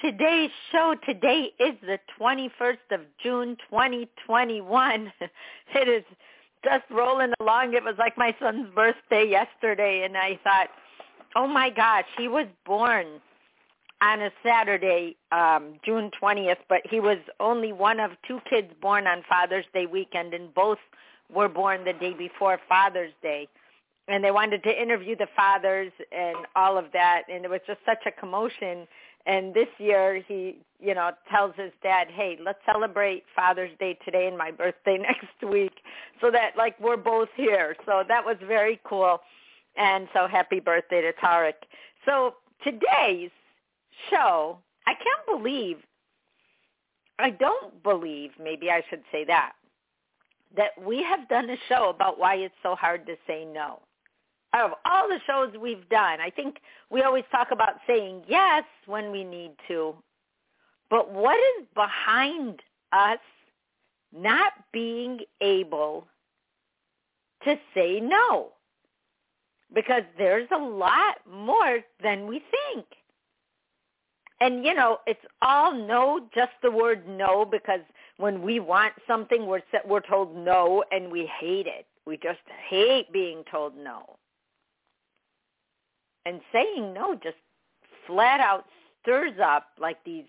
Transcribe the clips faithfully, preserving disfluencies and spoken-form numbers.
Today's show. Today is the twenty-first of June, twenty twenty-one. It is just rolling along. It was like my son's birthday yesterday, and I thought, oh my gosh, he was born on a Saturday, um, June twentieth, but he was only one of two kids born on Father's Day weekend, and both were born the day before Father's Day. And they wanted to interview the fathers and all of that, and it was just such a commotion. And this year he, you know, tells his dad, hey, let's celebrate Father's Day today and my birthday next week so that, like, we're both here. So that was very cool. And so happy birthday to Tarek. So today's show, I can't believe, I don't believe, maybe I should say that, that we have done a show about why it's so hard to say no. Out of all the shows we've done, I think we always talk about saying yes when we need to, but what is behind us not being able to say no? Because there's a lot more than we think. And, you know, it's all no, just the word no, because when we want something, we're we're told no, and we hate it. We just hate being told no. And saying no just flat out stirs up, like, these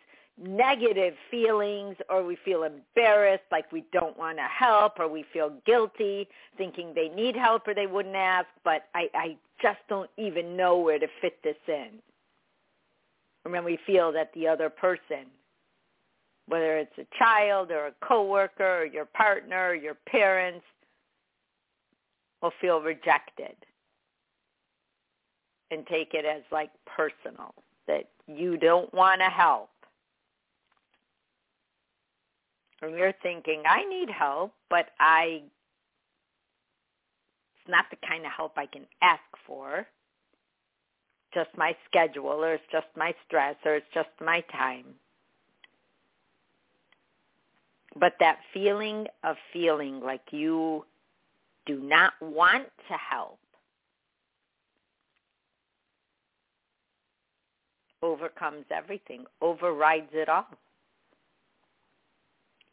negative feelings, or we feel embarrassed, like we don't want to help, or we feel guilty thinking they need help or they wouldn't ask, but I, I just don't even know where to fit this in. And then we feel that the other person, whether it's a child or a coworker or your partner or your parents, will feel rejected. And take it as, like, personal, that you don't want to help. And you're thinking, I need help, but I, it's not the kind of help I can ask for. Just my schedule, or it's just my stress, or it's just my time. But that feeling of feeling like you do not want to help overcomes everything, overrides it all.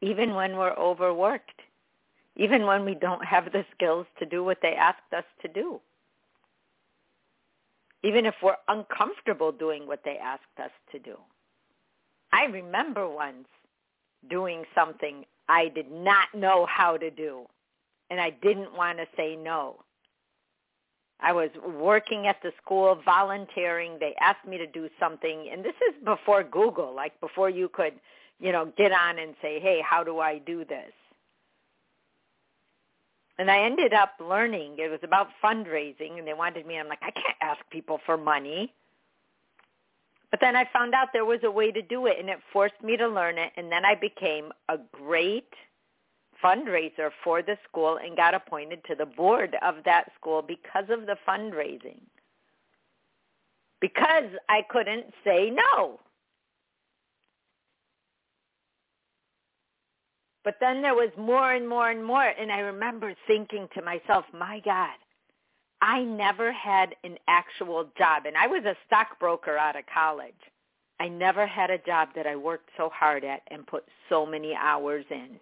Even when we're overworked, even when we don't have the skills to do what they asked us to do, even if we're uncomfortable doing what they asked us to do. I remember once doing something I did not know how to do, and I didn't want to say no. I was working at the school, volunteering. They asked me to do something. And this is before Google, like before you could, you know, get on and say, hey, how do I do this? And I ended up learning. It was about fundraising, and they wanted me. I'm like, I can't ask people for money. But then I found out there was a way to do it, and it forced me to learn it. And then I became a great fundraiser for the school and got appointed to the board of that school because of the fundraising. Because I couldn't say no. But then there was more and more and more, and I remember thinking to myself, my God, I never had an actual job. And I was a stockbroker out of college. I never had a job that I worked so hard at and put so many hours in.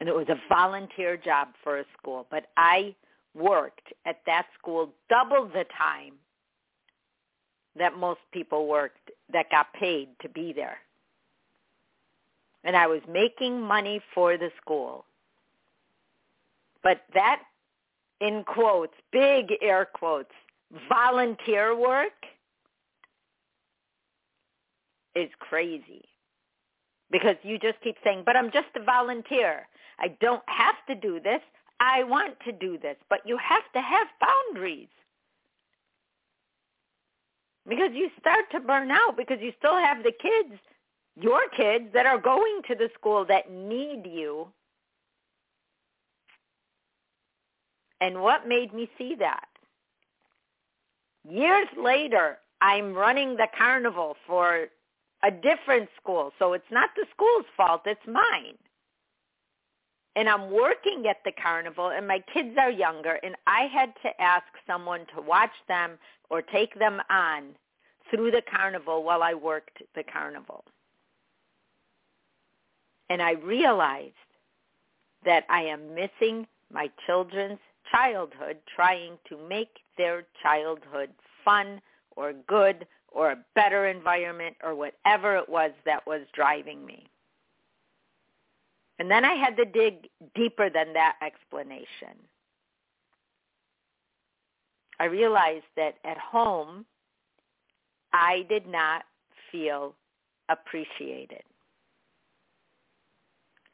And it was a volunteer job for a school. But I worked at that school double the time that most people worked that got paid to be there. And I was making money for the school. But that, in quotes, big air quotes, volunteer work is crazy, because you just keep saying, but I'm just a volunteer. I don't have to do this. I want to do this. But you have to have boundaries, because you start to burn out, because you still have the kids, your kids that are going to the school that need you. And what made me see that? Years later, I'm running the carnival for a different school. So it's not the school's fault, it's mine. And I'm working at the carnival, and my kids are younger, and I had to ask someone to watch them or take them on through the carnival while I worked the carnival. And I realized that I am missing my children's childhood, trying to make their childhood fun or good or a better environment or whatever it was that was driving me. And then I had to dig deeper than that explanation. I realized that at home, I did not feel appreciated.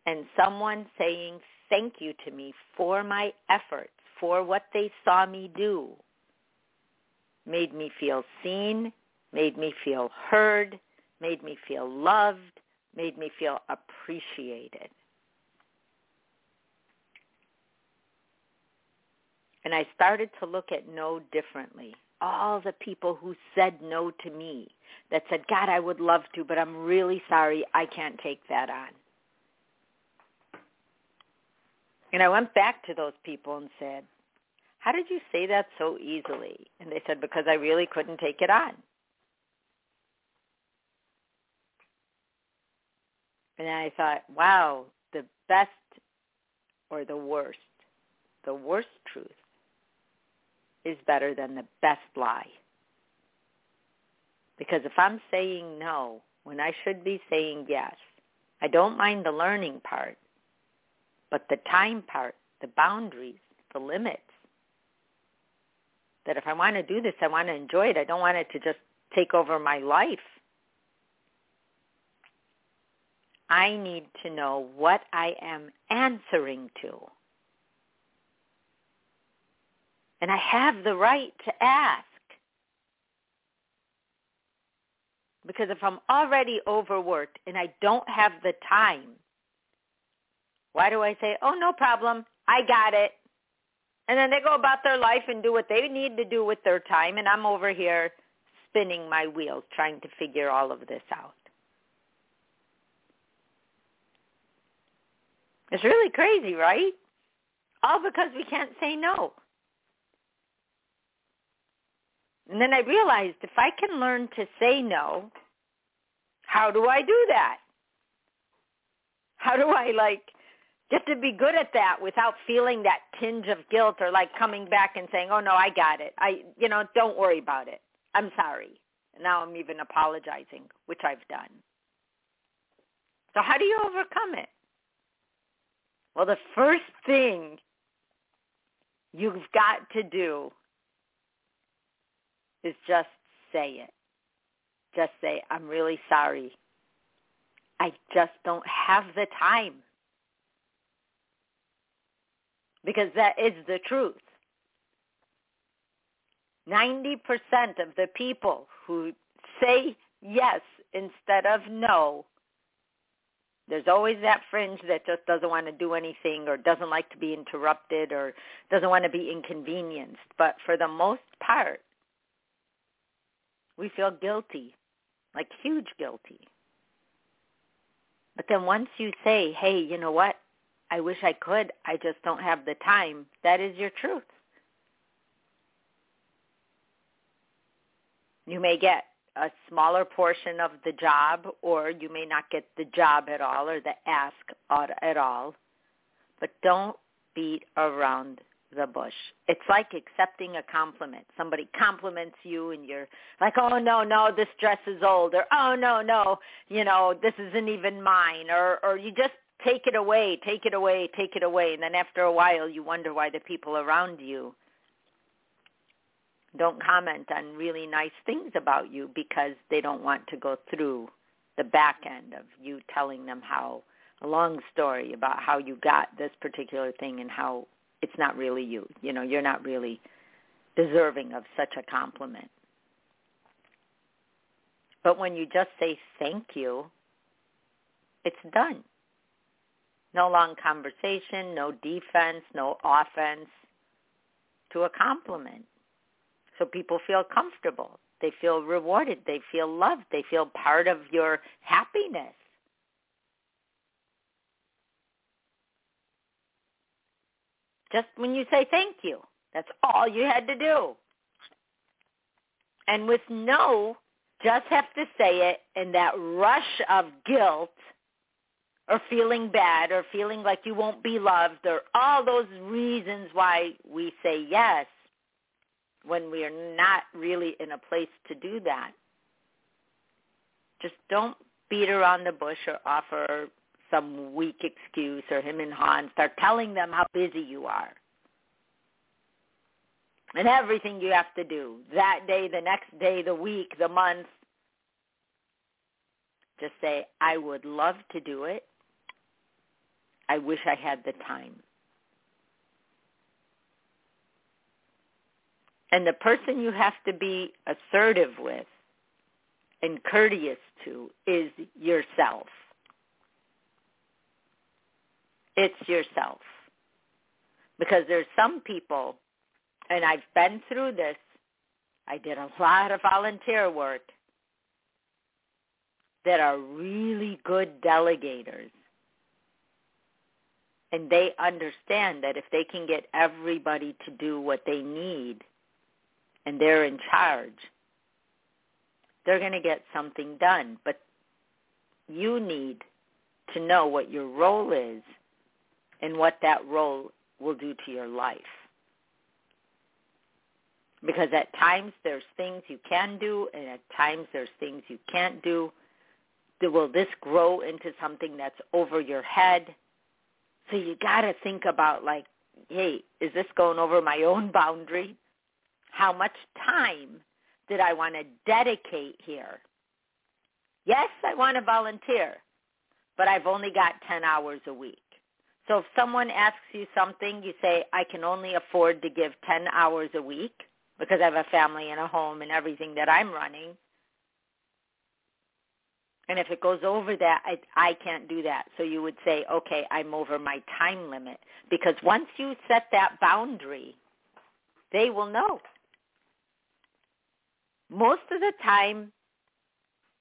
And someone saying thank you to me for my efforts, for what they saw me do, made me feel seen, made me feel heard, made me feel loved, made me feel appreciated. And I started to look at no differently. All the people who said no to me, that said, God, I would love to, but I'm really sorry, I can't take that on. And I went back to those people and said, how did you say that so easily? And they said, because I really couldn't take it on. And I thought, wow, the best or the worst, the worst truth is better than the best lie. Because if I'm saying no when I should be saying yes, I don't mind the learning part, but the time part, the boundaries, the limits, that if I want to do this, I want to enjoy it. I don't want it to just take over my life. I need to know what I am answering to. And I have the right to ask. Because if I'm already overworked and I don't have the time, why do I say, oh, no problem, I got it? And then they go about their life and do what they need to do with their time, and I'm over here spinning my wheels trying to figure all of this out. It's really crazy, right? All because we can't say no. And then I realized, if I can learn to say no, how do I do that? How do I, like, get to be good at that without feeling that tinge of guilt or, like, coming back and saying, oh, no, I got it. I, you know, don't worry about it. I'm sorry. Now I'm even apologizing, which I've done. So how do you overcome it? Well, the first thing you've got to do is just say it. Just say, I'm really sorry. I just don't have the time. Because that is the truth. ninety percent of the people who say yes instead of no, there's always that fringe that just doesn't want to do anything or doesn't like to be interrupted or doesn't want to be inconvenienced. But for the most part, we feel guilty, like huge guilty. But then once you say, hey, you know what? I wish I could. I just don't have the time. That is your truth. You may get a smaller portion of the job, or you may not get the job at all or the ask at all. But don't beat around the bush. It's like accepting a compliment. Somebody compliments you and you're like, oh, no, no, this dress is old, or oh, no, no, you know, this isn't even mine, or, or you just take it away, take it away, take it away. And then after a while, you wonder why the people around you don't comment on really nice things about you, because they don't want to go through the back end of you telling them how, a long story about how you got this particular thing and how it's not really you. You know, you're not really deserving of such a compliment. But when you just say thank you, it's done. No long conversation, no defense, no offense, to a compliment. So people feel comfortable. They feel rewarded. They feel loved. They feel part of your happiness. Just when you say thank you, that's all you had to do. And with no, just have to say it, and that rush of guilt or feeling bad or feeling like you won't be loved or all those reasons why we say yes when we are not really in a place to do that. Just don't beat around the bush or offer some weak excuse or him and Han. Start telling them how busy you are and everything you have to do that day, the next day, the week, the month. Just say, I would love to do it. I wish I had the time. And the person you have to be assertive with and courteous to is yourself. It's yourself. Because there's some people, and I've been through this, I did a lot of volunteer work, that are really good delegators. And they understand that if they can get everybody to do what they need and they're in charge, they're going to get something done. But you need to know what your role is and what that role will do to your life. Because at times there's things you can do and at times there's things you can't do. Will this grow into something that's over your head? So you got to think about, like, hey, is this going over my own boundary? How much time did I want to dedicate here? Yes, I want to volunteer, but I've only got ten hours a week. So if someone asks you something, you say, I can only afford to give ten hours a week because I have a family and a home and everything that I'm running. And if it goes over that, I, I can't do that. So you would say, okay, I'm over my time limit. Because once you set that boundary, they will know. Most of the time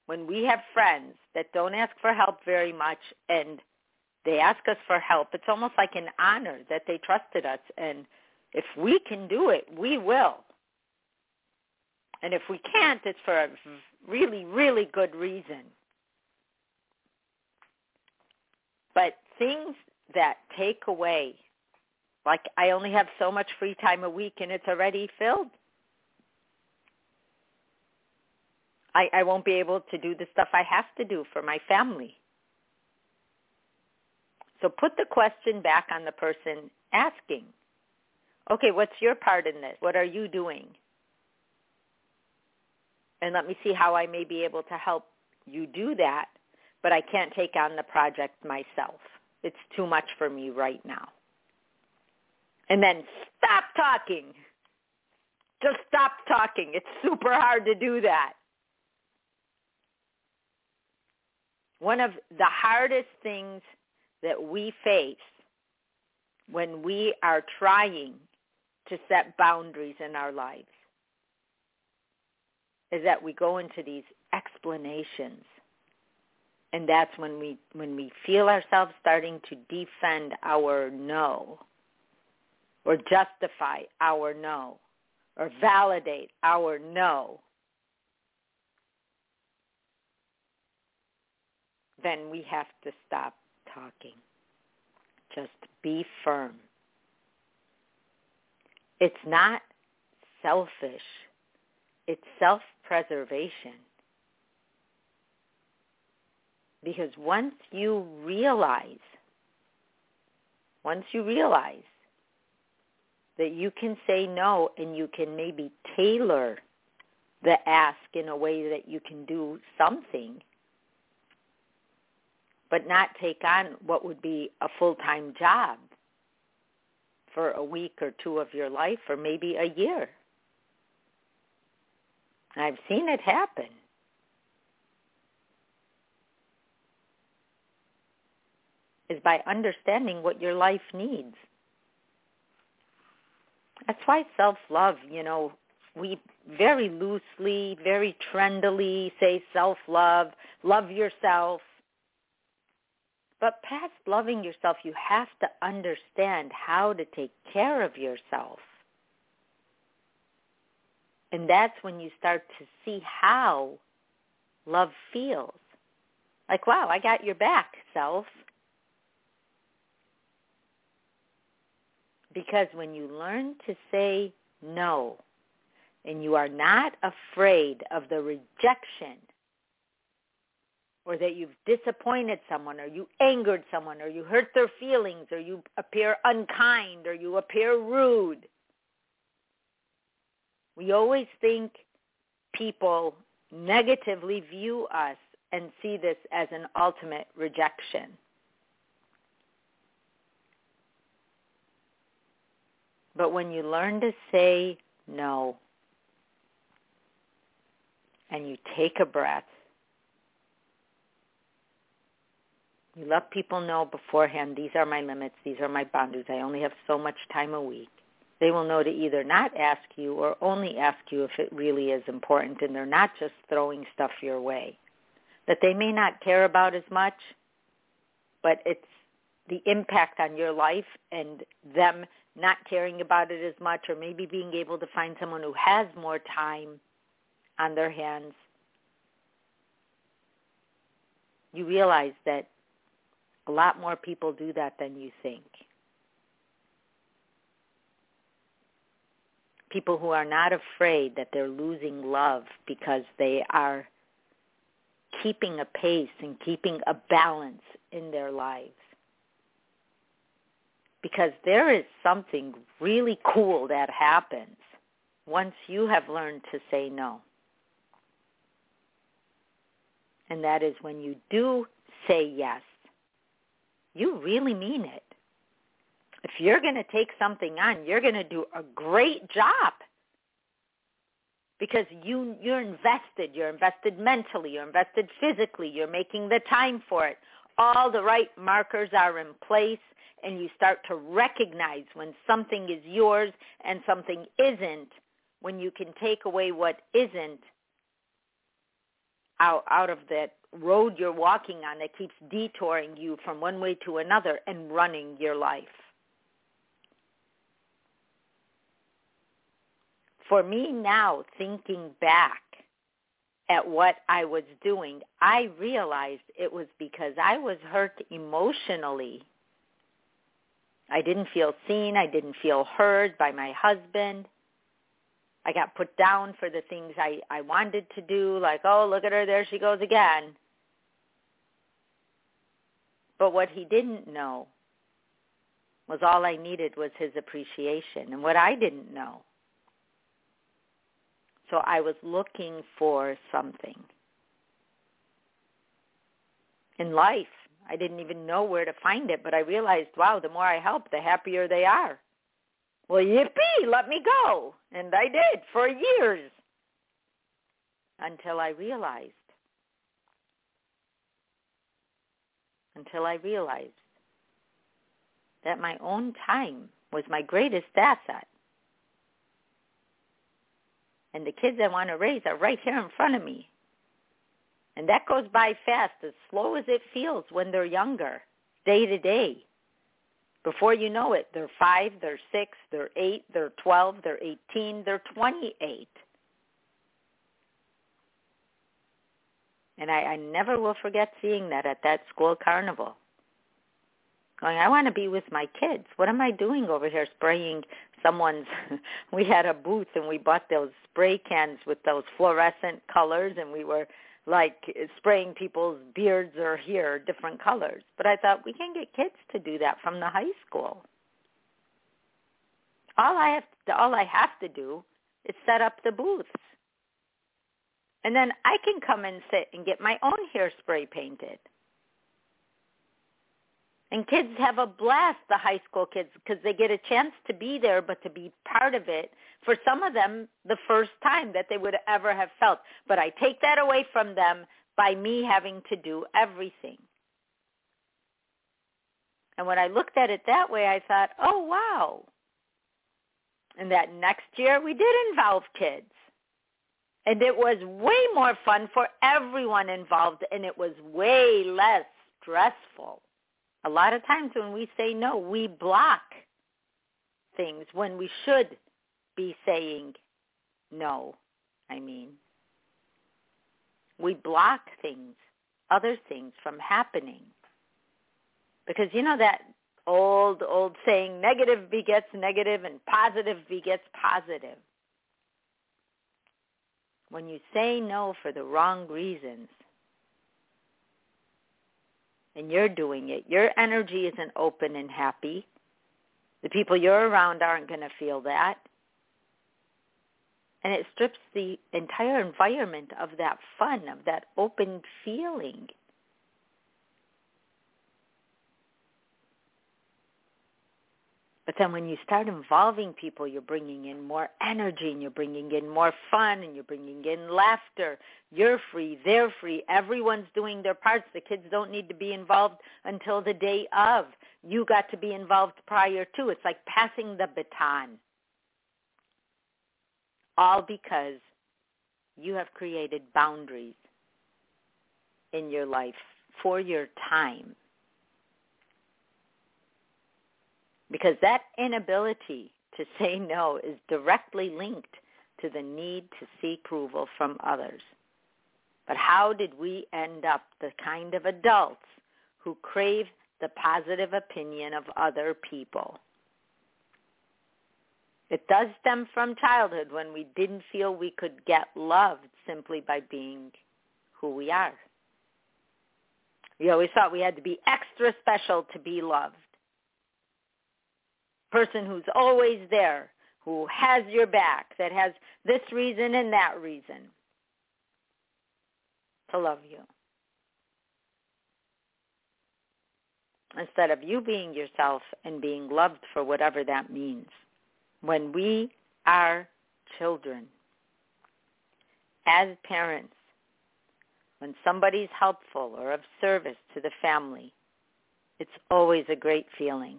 when we have friends that don't ask for help very much and they ask us for help, it's almost like an honor that they trusted us. And if we can do it, we will. And if we can't, it's for a really, really good reason. But things that take away, like I only have so much free time a week and it's already filled. I, I won't be able to do the stuff I have to do for my family. So put the question back on the person asking. Okay, what's your part in this? What are you doing? And let me see how I may be able to help you do that, but I can't take on the project myself. It's too much for me right now. And then stop talking. Just stop talking. It's super hard to do that. One of the hardest things that we face when we are trying to set boundaries in our lives is that we go into these explanations. And that's when we when we feel ourselves starting to defend our no, or justify our no, or validate our no. Then we have to stop talking. Just be firm. It's not selfish. It's self-preservation. Because once you realize, once you realize that you can say no and you can maybe tailor the ask in a way that you can do something, but not take on what would be a full-time job for a week or two of your life or maybe a year. I've seen it happen. Is by understanding what your life needs. That's why self-love, you know, we very loosely, very trendily say self-love, love yourself. But past loving yourself, you have to understand how to take care of yourself. And that's when you start to see how love feels. Like, wow, I got your back, self. Because when you learn to say no, and you are not afraid of the rejection, or that you've disappointed someone, or you angered someone, or you hurt their feelings, or you appear unkind, or you appear rude. We always think people negatively view us and see this as an ultimate rejection. But when you learn to say no, and you take a breath, you let people know beforehand, these are my limits, these are my boundaries, I only have so much time a week. They will know to either not ask you or only ask you if it really is important, and they're not just throwing stuff your way that they may not care about as much, but it's the impact on your life and them not caring about it as much, or maybe being able to find someone who has more time on their hands. You realize that a lot more people do that than you think. People who are not afraid that they're losing love because they are keeping a pace and keeping a balance in their lives. Because there is something really cool that happens once you have learned to say no. And that is when you do say yes, you really mean it. If you're going to take something on, you're going to do a great job. Because you, you're invested. You're invested mentally. You're invested physically. You're making the time for it. All the right markers are in place. And you start to recognize when something is yours and something isn't, when you can take away what isn't out, out of that road you're walking on that keeps detouring you from one way to another and running your life. For me now, thinking back at what I was doing, I realized it was because I was hurt emotionally. I didn't feel seen. I didn't feel heard by my husband. I got put down for the things I, I wanted to do, like, oh, look at her, there she goes again. But what he didn't know was all I needed was his appreciation, and what I didn't know. So I was looking for something. In life, I didn't even know where to find it, but I realized, wow, the more I help, the happier they are. Well, yippee, let me go. And I did for years until I realized, until I realized that my own time was my greatest asset. And the kids I want to raise are right here in front of me. And that goes by fast, as slow as it feels when they're younger, day to day. Before you know it, they're five, they're six, they're eight, they're twelve, they're eighteen, they're twenty-eight. And I, I never will forget seeing that at that school carnival. Going, I want to be with my kids. What am I doing over here spraying someone's? We had a booth and we bought those spray cans with those fluorescent colors, and we were like spraying people's beards or hair, different colors. But I thought, we can get kids to do that from the high school. All I have to, all I have to do is set up the booths. And then I can come and sit and get my own hairspray painted. And kids have a blast, the high school kids, because they get a chance to be there, but to be part of it, for some of them, the first time that they would ever have felt. But I take that away from them by me having to do everything. And when I looked at it that way, I thought, oh, wow. And that next year, we did involve kids. And it was way more fun for everyone involved, and it was way less stressful. A lot of times when we say no, we block things when we should be saying no, I mean. We block things, other things from happening. Because you know that old, old saying, negative begets negative and positive begets positive. When you say no for the wrong reasons, and you're doing it, your energy isn't open and happy. The people you're around aren't going to feel that. And it strips the entire environment of that fun, of that open feeling. But then when you start involving people, you're bringing in more energy and you're bringing in more fun and you're bringing in laughter. You're free. They're free. Everyone's doing their parts. The kids don't need to be involved until the day of. You got to be involved prior to. It's like passing the baton. All because you have created boundaries in your life for your time. Because that inability to say no is directly linked to the need to seek approval from others. But how did we end up the kind of adults who crave the positive opinion of other people? It does stem from childhood when we didn't feel we could get loved simply by being who we are. We always thought we had to be extra special to be loved. Person who's always there, who has your back, that has this reason and that reason to love you. Instead of you being yourself and being loved for whatever that means. When we are children, as parents, when somebody's helpful or of service to the family, it's always a great feeling.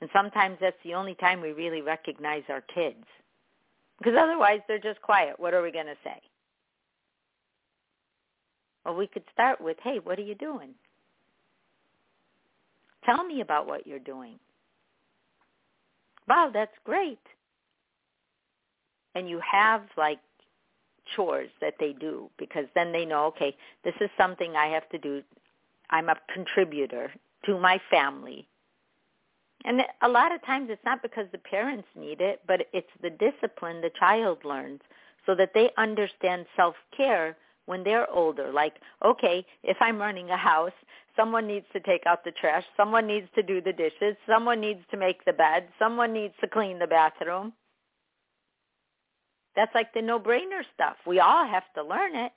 And sometimes that's the only time we really recognize our kids. Because otherwise they're just quiet. What are we going to say? Well, we could start with, hey, what are you doing? Tell me about what you're doing. Wow, that's great. And you have like chores that they do because then they know, okay, this is something I have to do. I'm a contributor to my family. And a lot of times it's not because the parents need it, but it's the discipline the child learns so that they understand self-care when they're older. Like, okay, if I'm running a house, someone needs to take out the trash, someone needs to do the dishes, someone needs to make the bed, someone needs to clean the bathroom. That's like the no-brainer stuff. We all have to learn it.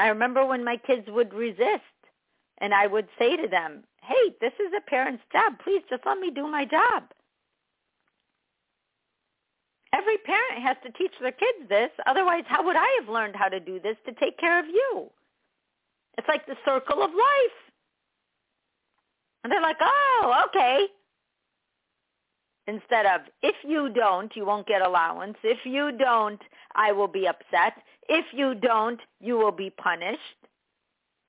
I remember when my kids would resist. And I would say to them, hey, this is a parent's job. Please just let me do my job. Every parent has to teach their kids this. Otherwise, how would I have learned how to do this to take care of you? It's like the circle of life. And they're like, oh, okay. Instead of, if you don't, you won't get allowance. If you don't, I will be upset. If you don't, you will be punished.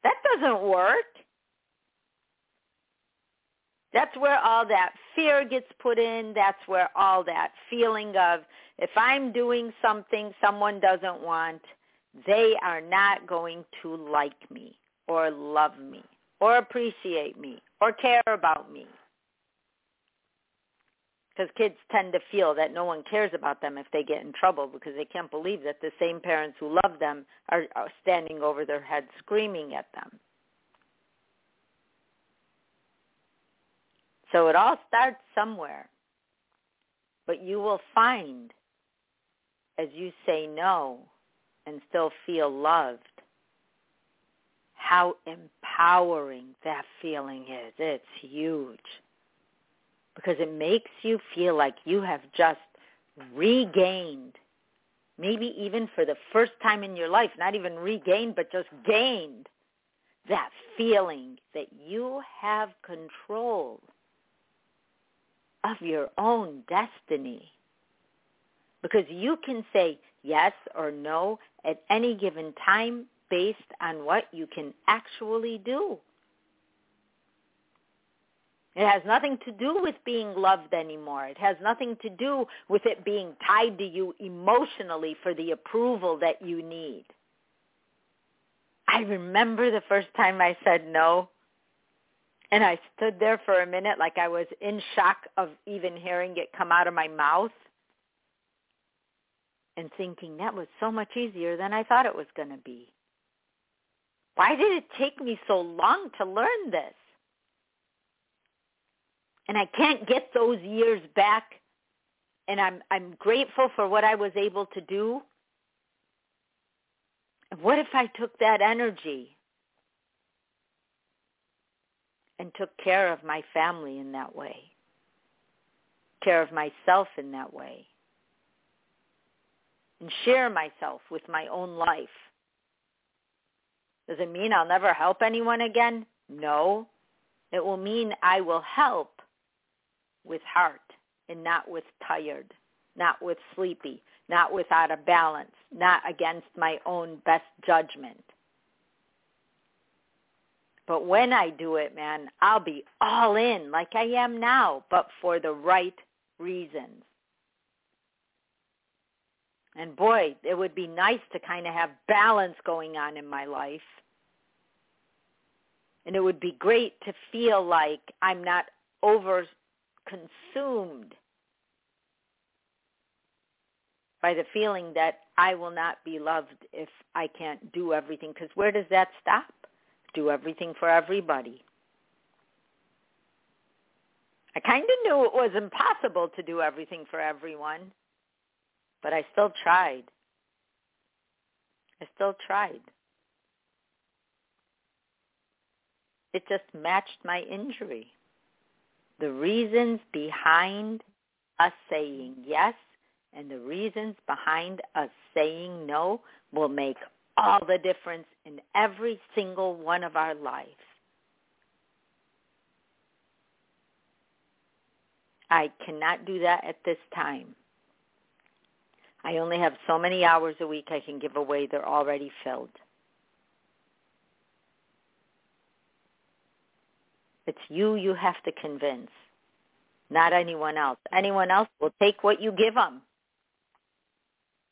That doesn't work. That's where all that fear gets put in. That's where all that feeling of, if I'm doing something someone doesn't want, they are not going to like me or love me or appreciate me or care about me. Because kids tend to feel that no one cares about them if they get in trouble because they can't believe that the same parents who love them are, are standing over their heads screaming at them. So it all starts somewhere. But you will find, as you say no and still feel loved, how empowering that feeling is. It's huge because it makes you feel like you have just regained, maybe even for the first time in your life, not even regained, but just gained that feeling that you have control of your own destiny. Because you can say yes or no at any given time based on what you can actually do. It has nothing to do with being loved anymore. It has nothing to do with it being tied to you emotionally for the approval that you need. I remember the first time I said no, and I stood there for a minute like I was in shock of even hearing it come out of my mouth. And thinking that was so much easier than I thought it was going to be. Why did it take me so long to learn this? And I can't get those years back. And I'm I'm grateful for what I was able to do. What if I took that energy and took care of my family in that way? Care of myself in that way? And share myself with my own life. Does it mean I'll never help anyone again? No. It will mean I will help with heart and not with tired, not with sleepy, not with out of balance, not against my own best judgment. But when I do it, man, I'll be all in like I am now, but for the right reasons. And boy, it would be nice to kind of have balance going on in my life. And it would be great to feel like I'm not over-consumed by the feeling that I will not be loved if I can't do everything. Because where does that stop? Do everything for everybody. I kind of knew it was impossible to do everything for everyone. But I still tried. I still tried. It just matched my injury. The reasons behind us saying yes and the reasons behind us saying no will make all the difference in every single one of our lives. I cannot do that at this time. I only have so many hours a week I can give away. They're already filled. It's you you have to convince, not anyone else. Anyone else will take what you give them.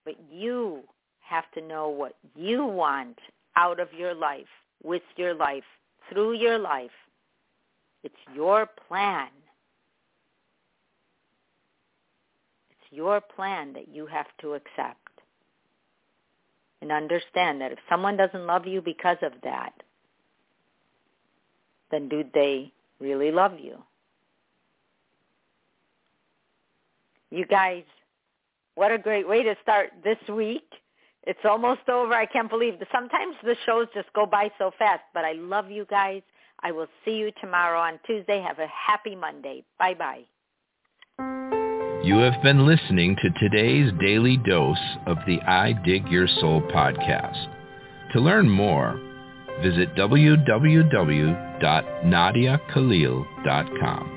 But you have to know what you want out of your life, with your life, through your life. It's your plan. Your plan that you have to accept and understand that if someone doesn't love you because of that, then do they really love you? You guys, what a great way to start this week. It's almost over. I can't believe that sometimes the shows just go by so fast, but I love you guys. I will see you tomorrow on Tuesday. Have a happy Monday. Bye-bye. You have been listening to today's daily dose of the I Dig Your Soul podcast. To learn more, visit w w w dot nadia khalil dot com.